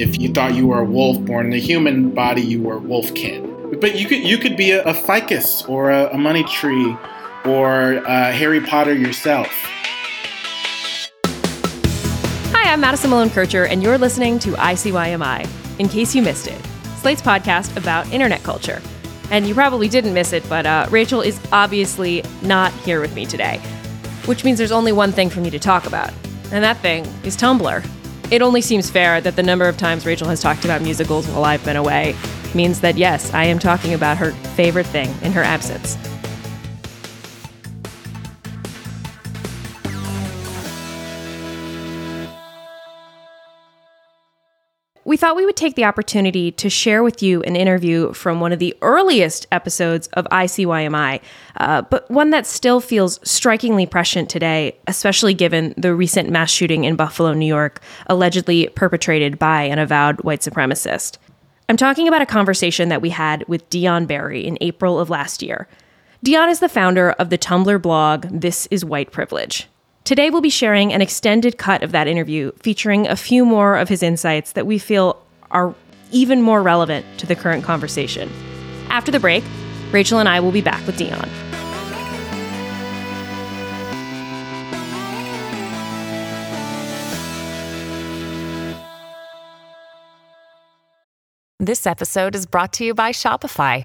If you thought you were a wolf born in a human body, you were Wolfkin. But you could be a ficus or a money tree or a Harry Potter yourself. Hi, I'm Madison Malone Kircher, and you're listening to ICYMI, In Case You Missed It, Slate's podcast about internet culture. And you probably didn't miss it, but Rachel is obviously not here with me today, which means there's only one thing for me to talk about, and that thing is Tumblr. It only seems fair that the number of times Rachel has talked about musicals while I've been away means that, yes, I am talking about her favorite thing in her absence. We thought we would take the opportunity to share with you an interview from one of the earliest episodes of ICYMI, but one that still feels strikingly prescient today, especially given the recent mass shooting in Buffalo, New York, allegedly perpetrated by an avowed white supremacist. I'm talking about a conversation that we had with Dion Berry in April of last year. Dion is the founder of the Tumblr blog, This Is White Privilege. Today, we'll be sharing an extended cut of that interview, featuring a few more of his insights that we feel are even more relevant to the current conversation. After the break, Rachel and I will be back with Dion. This episode is brought to you by Shopify.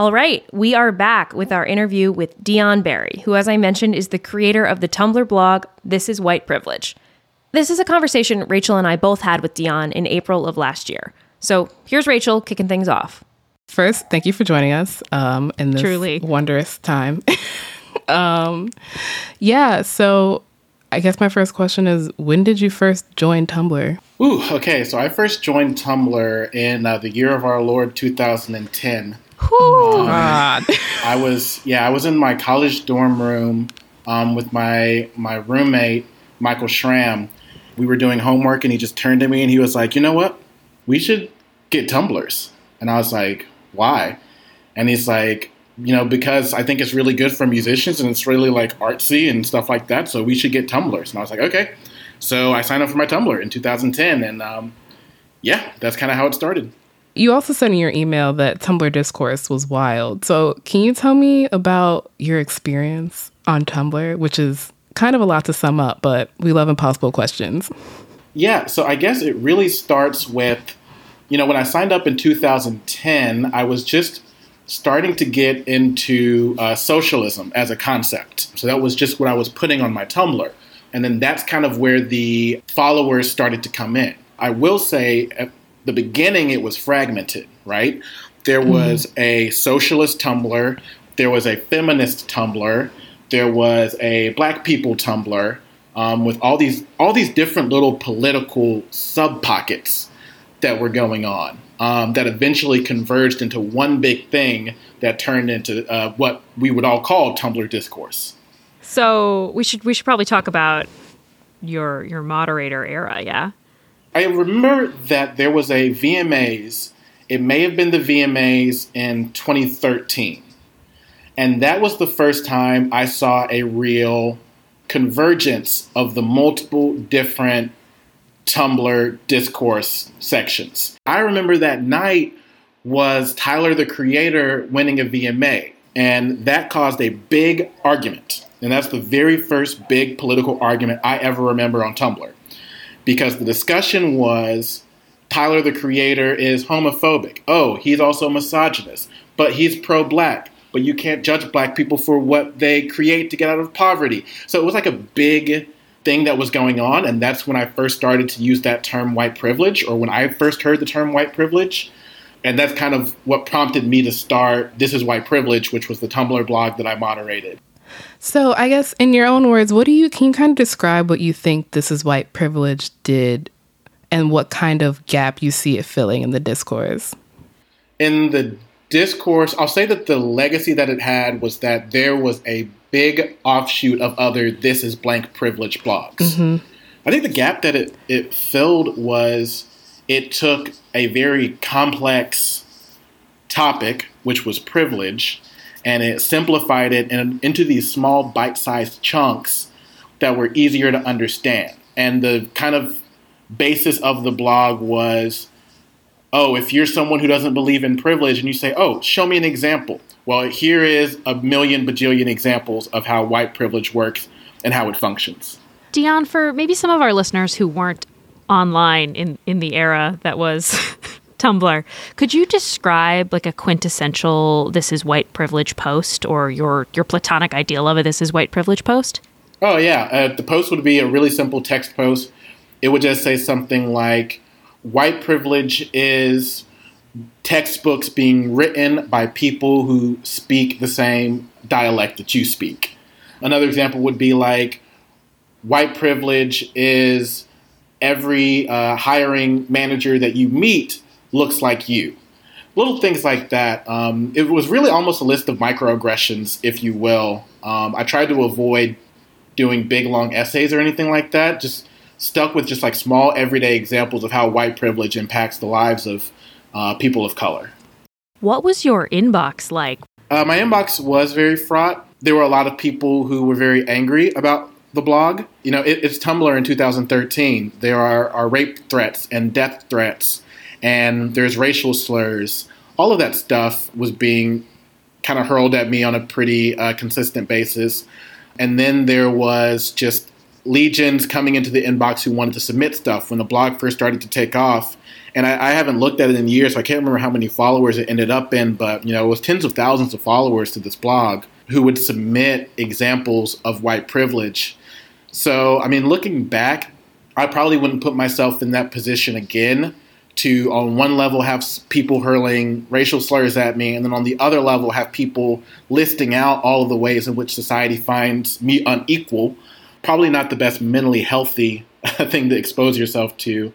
All right, we are back with our interview with Dion Berry, who, as I mentioned, is the creator of the Tumblr blog, This Is White Privilege. This is a conversation Rachel and I both had with Dion in April of last year. So here's Rachel kicking things off. First, thank you for joining us in this wondrous time. So I guess my first question is, when did you first join Tumblr? Okay, so I first joined Tumblr in the year of our Lord, 2010. I was in my college dorm room with my roommate, Michael Schramm. We were doing homework and he just turned to me and he was like, you know what? We should get Tumblrs. And I was like, why? And he's like, you know, because I think it's really good for musicians and it's really like artsy and stuff like that. So we should get Tumblrs. And I was like, okay. So I signed up for my Tumblr in 2010. And that's kind of how it started. You also said in your email that Tumblr discourse was wild. So can you tell me about your experience on Tumblr, which is kind of a lot to sum up, but we love impossible questions. Yeah, so I guess it really starts with, when I signed up in 2010, I was just starting to get into socialism as a concept. So that was just what I was putting on my Tumblr. And then that's kind of where the followers started to come in. I will say, the beginning, it was fragmented, right? There was a socialist Tumblr, there was a feminist Tumblr, there was a Black people Tumblr, with all these different little political sub pockets that were going on, that eventually converged into one big thing that turned into what we would all call Tumblr discourse. So we should probably talk about your moderator era, yeah. I remember that there was a VMAs, it may have been the VMAs in 2013, and that was the first time I saw a real convergence of the multiple different Tumblr discourse sections. I remember that night was Tyler the Creator winning a VMA, and that caused a big argument, and that's the very first big political argument I ever remember on Tumblr. Because the discussion was, Tyler the Creator is homophobic. Oh, he's also misogynist, but he's pro-Black. but you can't judge black people for what they create to get out of poverty. So it was like a big thing that was going on, and that's when I first started to use that term white privilege, or when I first heard the term white privilege. And that's kind of what prompted me to start This Is White Privilege, which was the Tumblr blog that I moderated. So I guess in your own words, can you kind of describe what you think This Is White Privilege did and what kind of gap you see it filling in the discourse? In the discourse, I'll say that the legacy that it had was that there was a big offshoot of other This Is Blank Privilege blogs. Mm-hmm. I think the gap that it filled was it took a very complex topic, which was privilege, and it simplified it into these small bite-sized chunks that were easier to understand. And the kind of basis of the blog was, oh, if you're someone who doesn't believe in privilege and you say, oh, show me an example. Well, here is a million bajillion examples of how white privilege works and how it functions. Dion, for maybe some of our listeners who weren't online in the era that was Tumblr, could you describe like a quintessential This Is White Privilege post, or your platonic ideal of a This Is White Privilege post? Oh, yeah. The post would be a really simple text post. It would just say something like, white privilege is textbooks being written by people who speak the same dialect that you speak. Another example would be like, white privilege is every hiring manager that you meet looks like you. Little things like that. It was really almost a list of microaggressions, if you will. I tried to avoid doing big, long essays or anything like that. Just stuck with just like small, everyday examples of how white privilege impacts the lives of people of color. What was your inbox like? My inbox was very fraught. There were a lot of people who were very angry about the blog. You know, it's Tumblr in 2013. There are rape threats and death threats, and there's racial slurs. All of that stuff was being kind of hurled at me on a pretty consistent basis. And then there was just legions coming into the inbox who wanted to submit stuff when the blog first started to take off. And I haven't looked at it in years, so I can't remember how many followers it ended up in, but you know, it was tens of thousands of followers to this blog who would submit examples of white privilege. So, I mean, looking back, I probably wouldn't put myself in that position again to, on one level, have people hurling racial slurs at me, and then on the other level, have people listing out all of the ways in which society finds me unequal. Probably not the best mentally healthy thing to expose yourself to.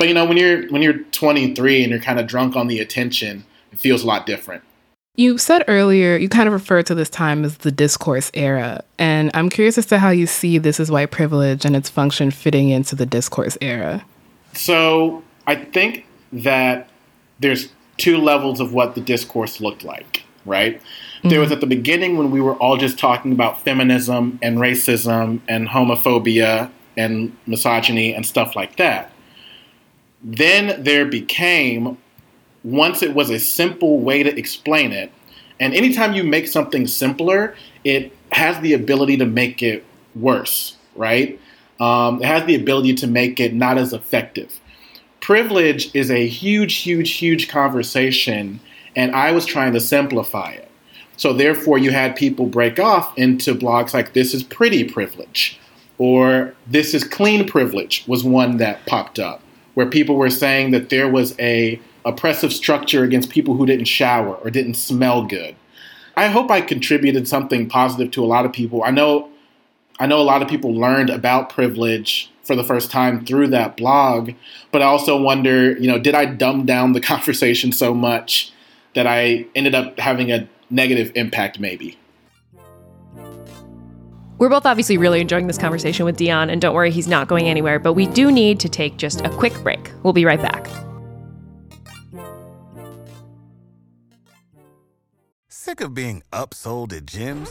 But, you know, when you're 23 and you're kind of drunk on the attention, it feels a lot different. You said earlier, you kind of referred to this time as the discourse era. And I'm curious as to how you see This Is White Privilege and its function fitting into the discourse era. So I think that there's two levels of what the discourse looked like, right? Mm-hmm. There was at the beginning when we were all just talking about feminism and racism and homophobia and misogyny and stuff like that. Then there became, once it was a simple way to explain it, and anytime you make something simpler, it has the ability to make it worse, right? It has the ability to make it not as effective. Privilege is a huge, huge, huge conversation, and I was trying to simplify it. So therefore, you had people break off into blogs like This Is Pretty Privilege, or This Is Clean Privilege was one that popped up, where people were saying that there was a oppressive structure against people who didn't shower or didn't smell good. I hope I contributed something positive to a lot of people. I know a lot of people learned about privilege for the first time through that blog, but I also wonder, you know, did I dumb down the conversation so much that I ended up having a negative impact maybe? We're both obviously really enjoying this conversation with Dion, and don't worry, he's not going anywhere, but we do need to take just a quick break. We'll be right back. Sick of being upsold at gyms?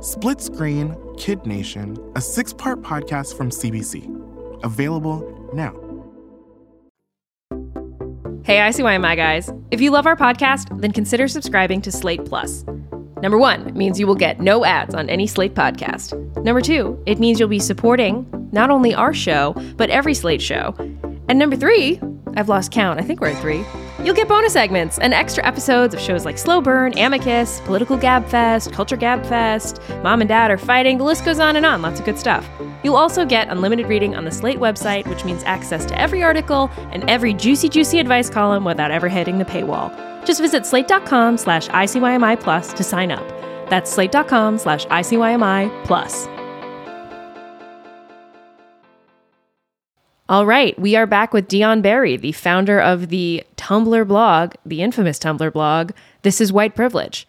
Split Screen, Kid Nation, a 6-part podcast from CBC. Available now. Hey, ICYMI guys. If you love our podcast, then consider subscribing to Slate Plus. Number 1, it means you will get no ads on any Slate podcast. Number 2, it means you'll be supporting not only our show, but every Slate show. And number 3, I've lost count, I think we're at 3, you'll get bonus segments and extra episodes of shows like Slow Burn, Amicus, Political Gab Fest, Culture Gab Fest, Mom and Dad Are Fighting, the list goes on, lots of good stuff. You'll also get unlimited reading on the Slate website, which means access to every article and every juicy advice column without ever hitting the paywall. Just visit slate.com/ICYMI+ to sign up. That's slate.com/ICYMI+. All right, we are back with Dion Berry, the founder of the Tumblr blog, the infamous Tumblr blog, This Is White Privilege.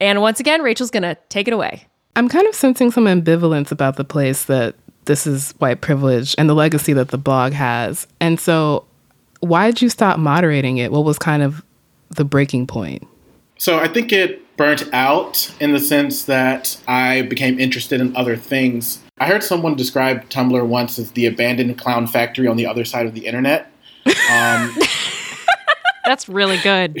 And once again, Rachel's going to take it away. I'm kind of sensing some ambivalence about the place that This Is White Privilege and the legacy that the blog has. And so why did you stop moderating it? What was kind of the breaking point? So I think it burnt out in the sense that I became interested in other things. I heard someone describe Tumblr once as the abandoned clown factory on the other side of the internet. That's really good.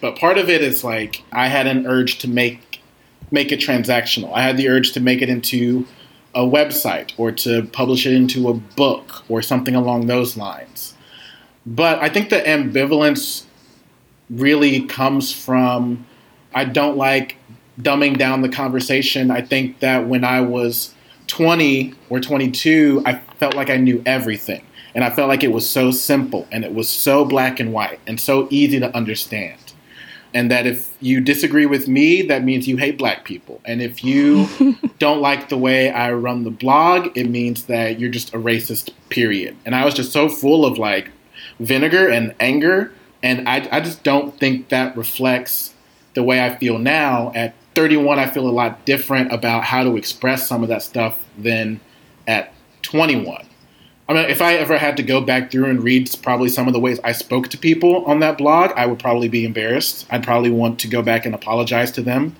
But part of it is like I had an urge to make it transactional. I had the urge to make it into a website or to publish it into a book or something along those lines. But I think the ambivalence really comes from I don't like dumbing down the conversation. I think that when I was 20 or 22, I felt like I knew everything. And I felt like it was so simple and it was so black and white and so easy to understand. And that if you disagree with me, that means you hate black people. And if you don't like the way I run the blog, it means that you're just a racist, period. And I was just so full of like vinegar and anger. And I just don't think that reflects the way I feel now. At 31, I feel a lot different about how to express some of that stuff than at 21. I mean, if I ever had to go back through and read probably some of the ways I spoke to people on that blog, I would probably be embarrassed. I'd probably want to go back and apologize to them.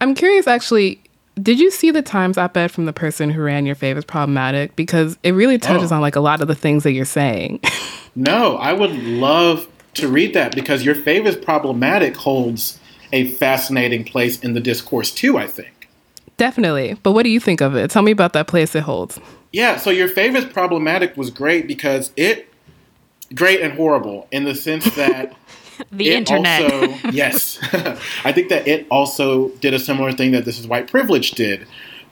I'm curious, actually, did you see the Times op-ed from the person who ran Your Favorite Problematic? Because it really touches on like a lot of the things that you're saying. No, I would love to read that because Your Favorite Problematic holds a fascinating place in the discourse too, I think. Definitely. But what do you think of it? Tell me about that place it holds. Yeah, so Your Favorite Problematic was great because great and horrible in the sense that the internet. Also, yes. I think that it also did a similar thing that This Is White Privilege did,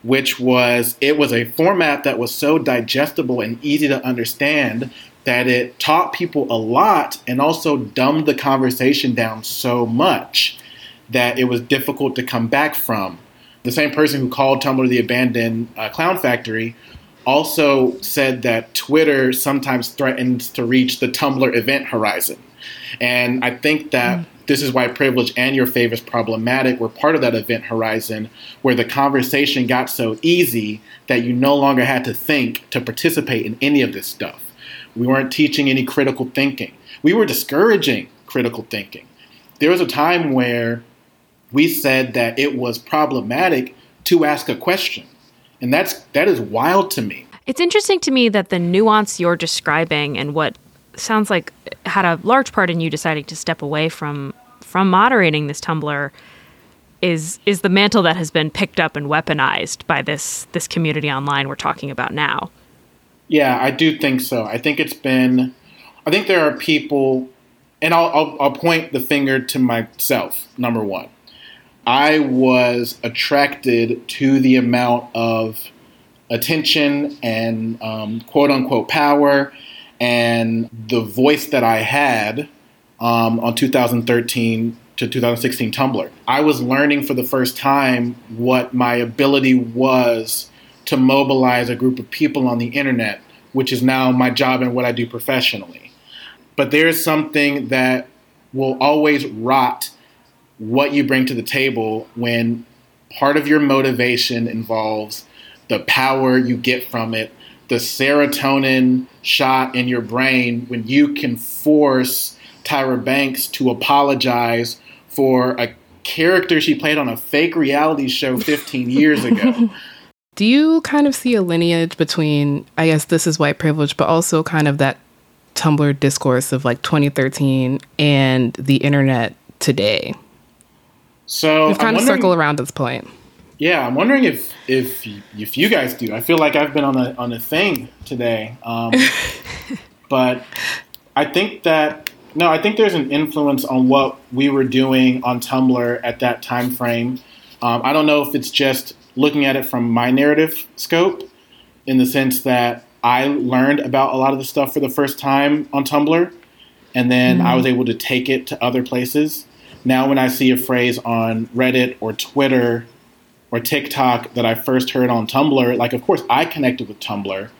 which was it was a format that was so digestible and easy to understand that it taught people a lot and also dumbed the conversation down so much that it was difficult to come back from. The same person who called Tumblr the abandoned clown factory also said that Twitter sometimes threatens to reach the Tumblr event horizon. And I think that This Is White Privilege and Your Favorite Problematic were part of that event horizon where the conversation got so easy that you no longer had to think to participate in any of this stuff. We weren't teaching any critical thinking. We were discouraging critical thinking. There was a time where we said that it was problematic to ask a question. And that is wild to me. It's interesting to me that the nuance you're describing and what sounds like had a large part in you deciding to step away from moderating this Tumblr is the mantle that has been picked up and weaponized by this community online we're talking about now. Yeah, I do think so. I think there are people, and I'll point the finger to myself, number one. I was attracted to the amount of attention and quote-unquote power and the voice that I had on 2013 to 2016 Tumblr. I was learning for the first time what my ability was to mobilize a group of people on the internet, which is now my job and what I do professionally. But there is something that will always rot what you bring to the table when part of your motivation involves the power you get from it, the serotonin shot in your brain when you can force Tyra Banks to apologize for a character she played on a fake reality show 15 years ago. Do you kind of see a lineage between, I guess, This Is White Privilege, but also kind of that Tumblr discourse of like 2013 and the internet today? So we've kind of circled around this point. Yeah, I'm wondering if you guys do. I feel like I've been on a thing today, but I think there's an influence on what we were doing on Tumblr at that time frame. I don't know if it's just looking at it from my narrative scope, in the sense that I learned about a lot of the stuff for the first time on Tumblr, and then I was able to take it to other places. Now when I see a phrase on Reddit or Twitter or TikTok that I first heard on Tumblr, like, of course, I connected with Tumblr,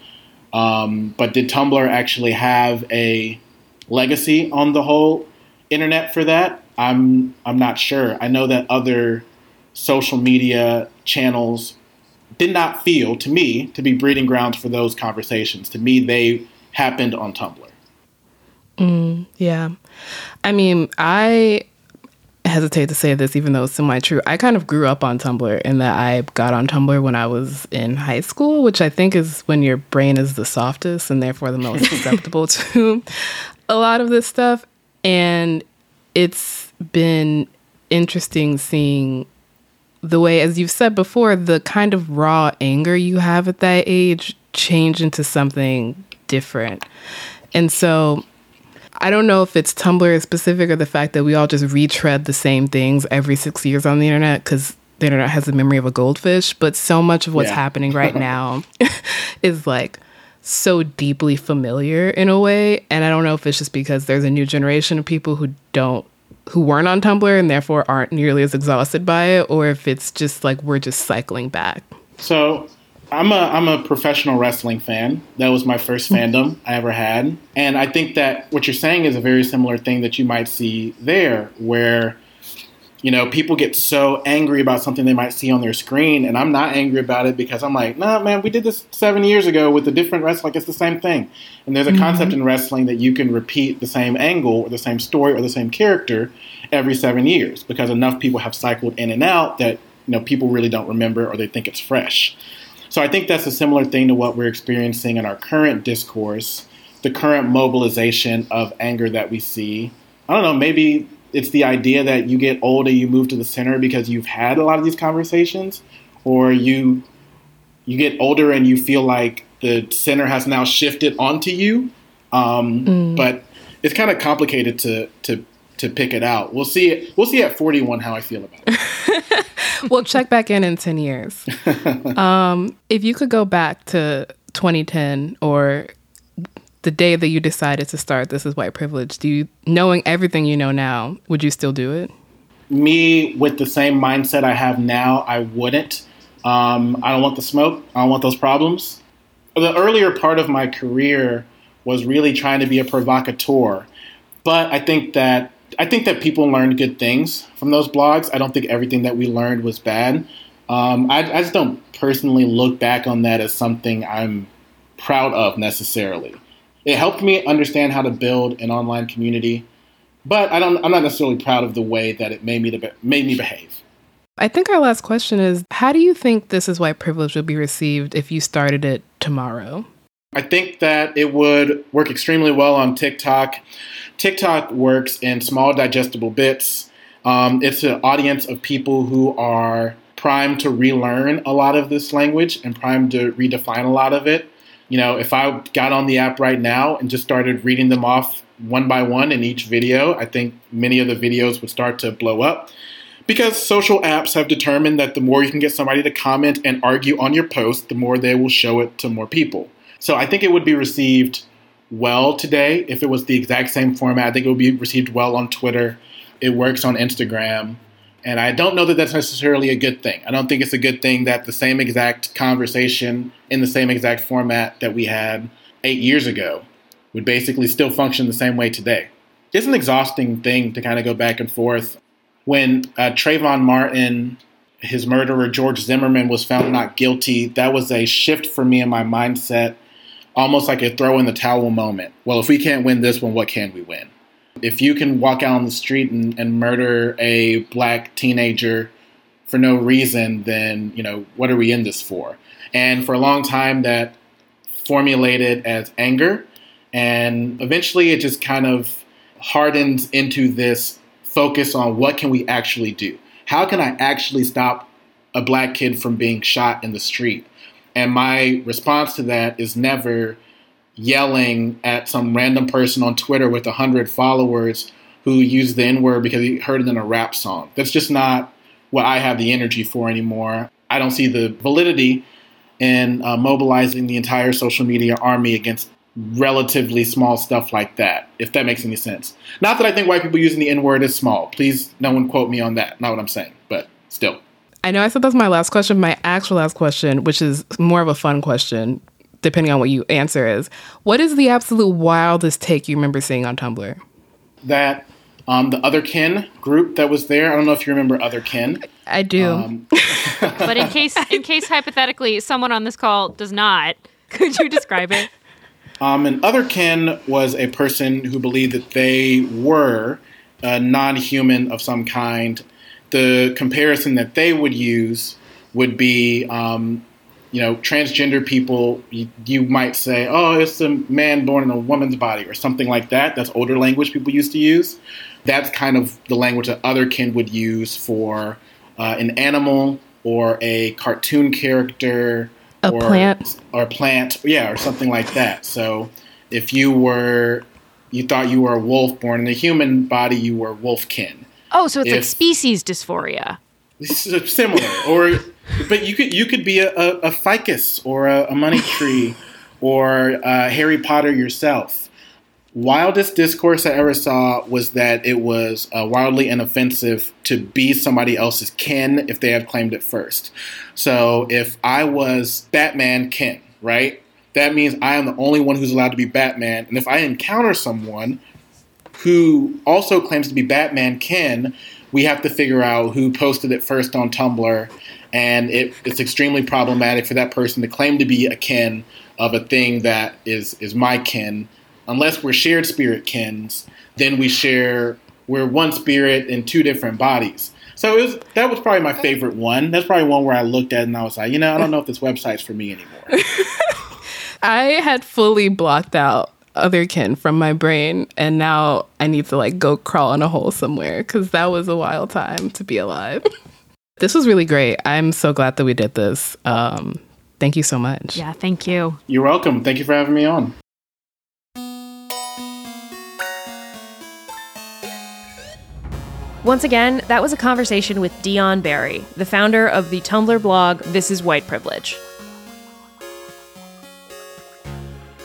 but did Tumblr actually have a legacy on the whole internet for that? I'm not sure. I know that other social media channels did not feel, to me, to be breeding grounds for those conversations. To me, they happened on Tumblr. Yeah. I mean, I hesitate to say this, even though it's semi-true. I kind of grew up on Tumblr in that I got on Tumblr when I was in high school, which I think is when your brain is the softest and therefore the most susceptible to a lot of this stuff. And it's been interesting seeing the way, as you've said before, the kind of raw anger you have at that age change into something different. And so I don't know if it's Tumblr specific or the fact that we all just retread the same things every 6 years on the internet, because the internet has the memory of a goldfish. But so much of what's happening right now is like so deeply familiar in a way. And I don't know if it's just because there's a new generation of people who weren't on Tumblr and therefore aren't nearly as exhausted by it, or if it's just like we're just cycling back. So I'm a professional wrestling fan. That was my first fandom I ever had. And I think that what you're saying is a very similar thing that you might see there, where, you know, people get so angry about something they might see on their screen, and I'm not angry about it because I'm like, nah, man, we did this 7 years ago with a different wrestler. Like, it's the same thing. And there's a concept in wrestling that you can repeat the same angle or the same story or the same character every 7 years because enough people have cycled in and out that, you know, people really don't remember or they think it's fresh. So I think that's a similar thing to what we're experiencing in our current discourse, the current mobilization of anger that we see. I don't know, maybe it's the idea that you get older, you move to the center because you've had a lot of these conversations, or you get older and you feel like the center has now shifted onto you. But it's kind of complicated to pick it out. We'll see. We'll see at 41 how I feel about it. We'll check back in 10 years. If you could go back to 2010 or the day that you decided to start This Is White Privilege, knowing everything you know now, would you still do it? Me, with the same mindset I have now, I wouldn't. I don't want the smoke. I don't want those problems. The earlier part of my career was really trying to be a provocateur. But I think that people learned good things from those blogs. I don't think everything that we learned was bad. I just don't personally look back on that as something I'm proud of necessarily. It helped me understand how to build an online community, but I'm not necessarily proud of the way that it made me behave. I think our last question is, how do you think This Is White Privilege would be received if you started it tomorrow? I think that it would work extremely well on TikTok. TikTok works in small, digestible bits. It's an audience of people who are primed to relearn a lot of this language and primed to redefine a lot of it. You know, if I got on the app right now and just started reading them off one by one in each video, I think many of the videos would start to blow up, because social apps have determined that the more you can get somebody to comment and argue on your post, the more they will show it to more people. So I think it would be received well today if it was the exact same format. I think it would be received well on Twitter. It works on Instagram. And I don't know that that's necessarily a good thing. I don't think it's a good thing that the same exact conversation in the same exact format that we had 8 years ago would basically still function the same way today. It's an exhausting thing to kind of go back and forth. When Trayvon Martin, his murderer, George Zimmerman, was found not guilty, that was a shift for me in my mindset, almost like a throw in the towel moment. Well, if we can't win this one, what can we win? If you can walk out on the street and murder a black teenager for no reason, then, you know, what are we in this for? And for a long time, that formulated as anger. And eventually it just kind of hardens into this focus on what can we actually do? How can I actually stop a black kid from being shot in the street? And my response to that is never yelling at some random person on Twitter with 100 followers who used the N-word because he heard it in a rap song. That's just not what I have the energy for anymore. I don't see the validity in mobilizing the entire social media army against relatively small stuff like that, if that makes any sense. Not that I think white people using the N-word is small. Please, no one quote me on that. Not what I'm saying, but still. I know I said that's my last question. My actual last question, which is more of a fun question, depending on what you answer is, what is the absolute wildest take you remember seeing on Tumblr? That the Otherkin group that was there. I don't know if you remember Otherkin. I do. But in case hypothetically someone on this call does not, could you describe it? An Otherkin was a person who believed that they were a non-human of some kind. The comparison that they would use would be you know, transgender people, you might say, oh, it's a man born in a woman's body or something like that. That's older language people used to use. That's kind of the language that Otherkin would use for an animal or a cartoon character. Or a plant. Yeah, or something like that. So if you thought you were a wolf born in a human body, you were wolfkin. Oh, so it's like species dysphoria. Similar, or but you could be a ficus or a money tree or Harry Potter yourself. Wildest discourse I ever saw was that it was wildly inoffensive to be somebody else's kin if they had claimed it first. So if I was Batman kin, right? That means I am the only one who's allowed to be Batman. And if I encounter someone who also claims to be Batman kin, we have to figure out who posted it first on Tumblr, and it's extremely problematic for that person to claim to be a kin of a thing that is my kin. Unless we're shared spirit kins, then we're one spirit in two different bodies. So that was probably my favorite one. That's probably one where I looked at it and I was like, you know, I don't know if this website's for me anymore. I had fully blocked out Otherkin from my brain, and now I need to like go crawl in a hole somewhere because that was a wild time to be alive. This was really great. I'm so glad that we did this. Thank you so much. Yeah, thank you. You're welcome. Thank you for having me on. Once again, that was a conversation with Dion Berry, the founder of the Tumblr blog This Is White Privilege.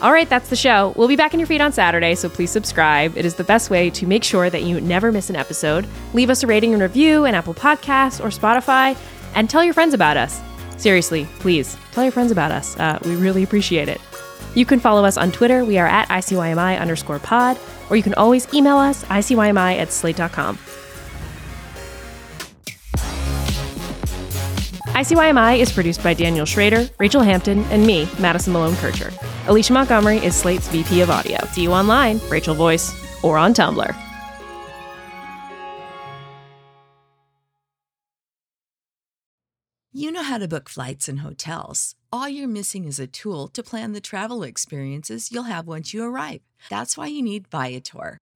All right, that's the show. We'll be back in your feed on Saturday, so please subscribe. It is the best way to make sure that you never miss an episode. Leave us a rating and review on Apple Podcasts or Spotify, and tell your friends about us. Seriously, please, tell your friends about us. We really appreciate it. You can follow us on Twitter. We are at ICYMI_pod, or you can always email us, ICYMI@slate.com. ICYMI is produced by Daniel Schrader, Rachel Hampton, and me, Madison Malone Kircher. Alicia Montgomery is Slate's VP of Audio. See you online, Rachel Voice, or on Tumblr. You know how to book flights and hotels. All you're missing is a tool to plan the travel experiences you'll have once you arrive. That's why you need Viator.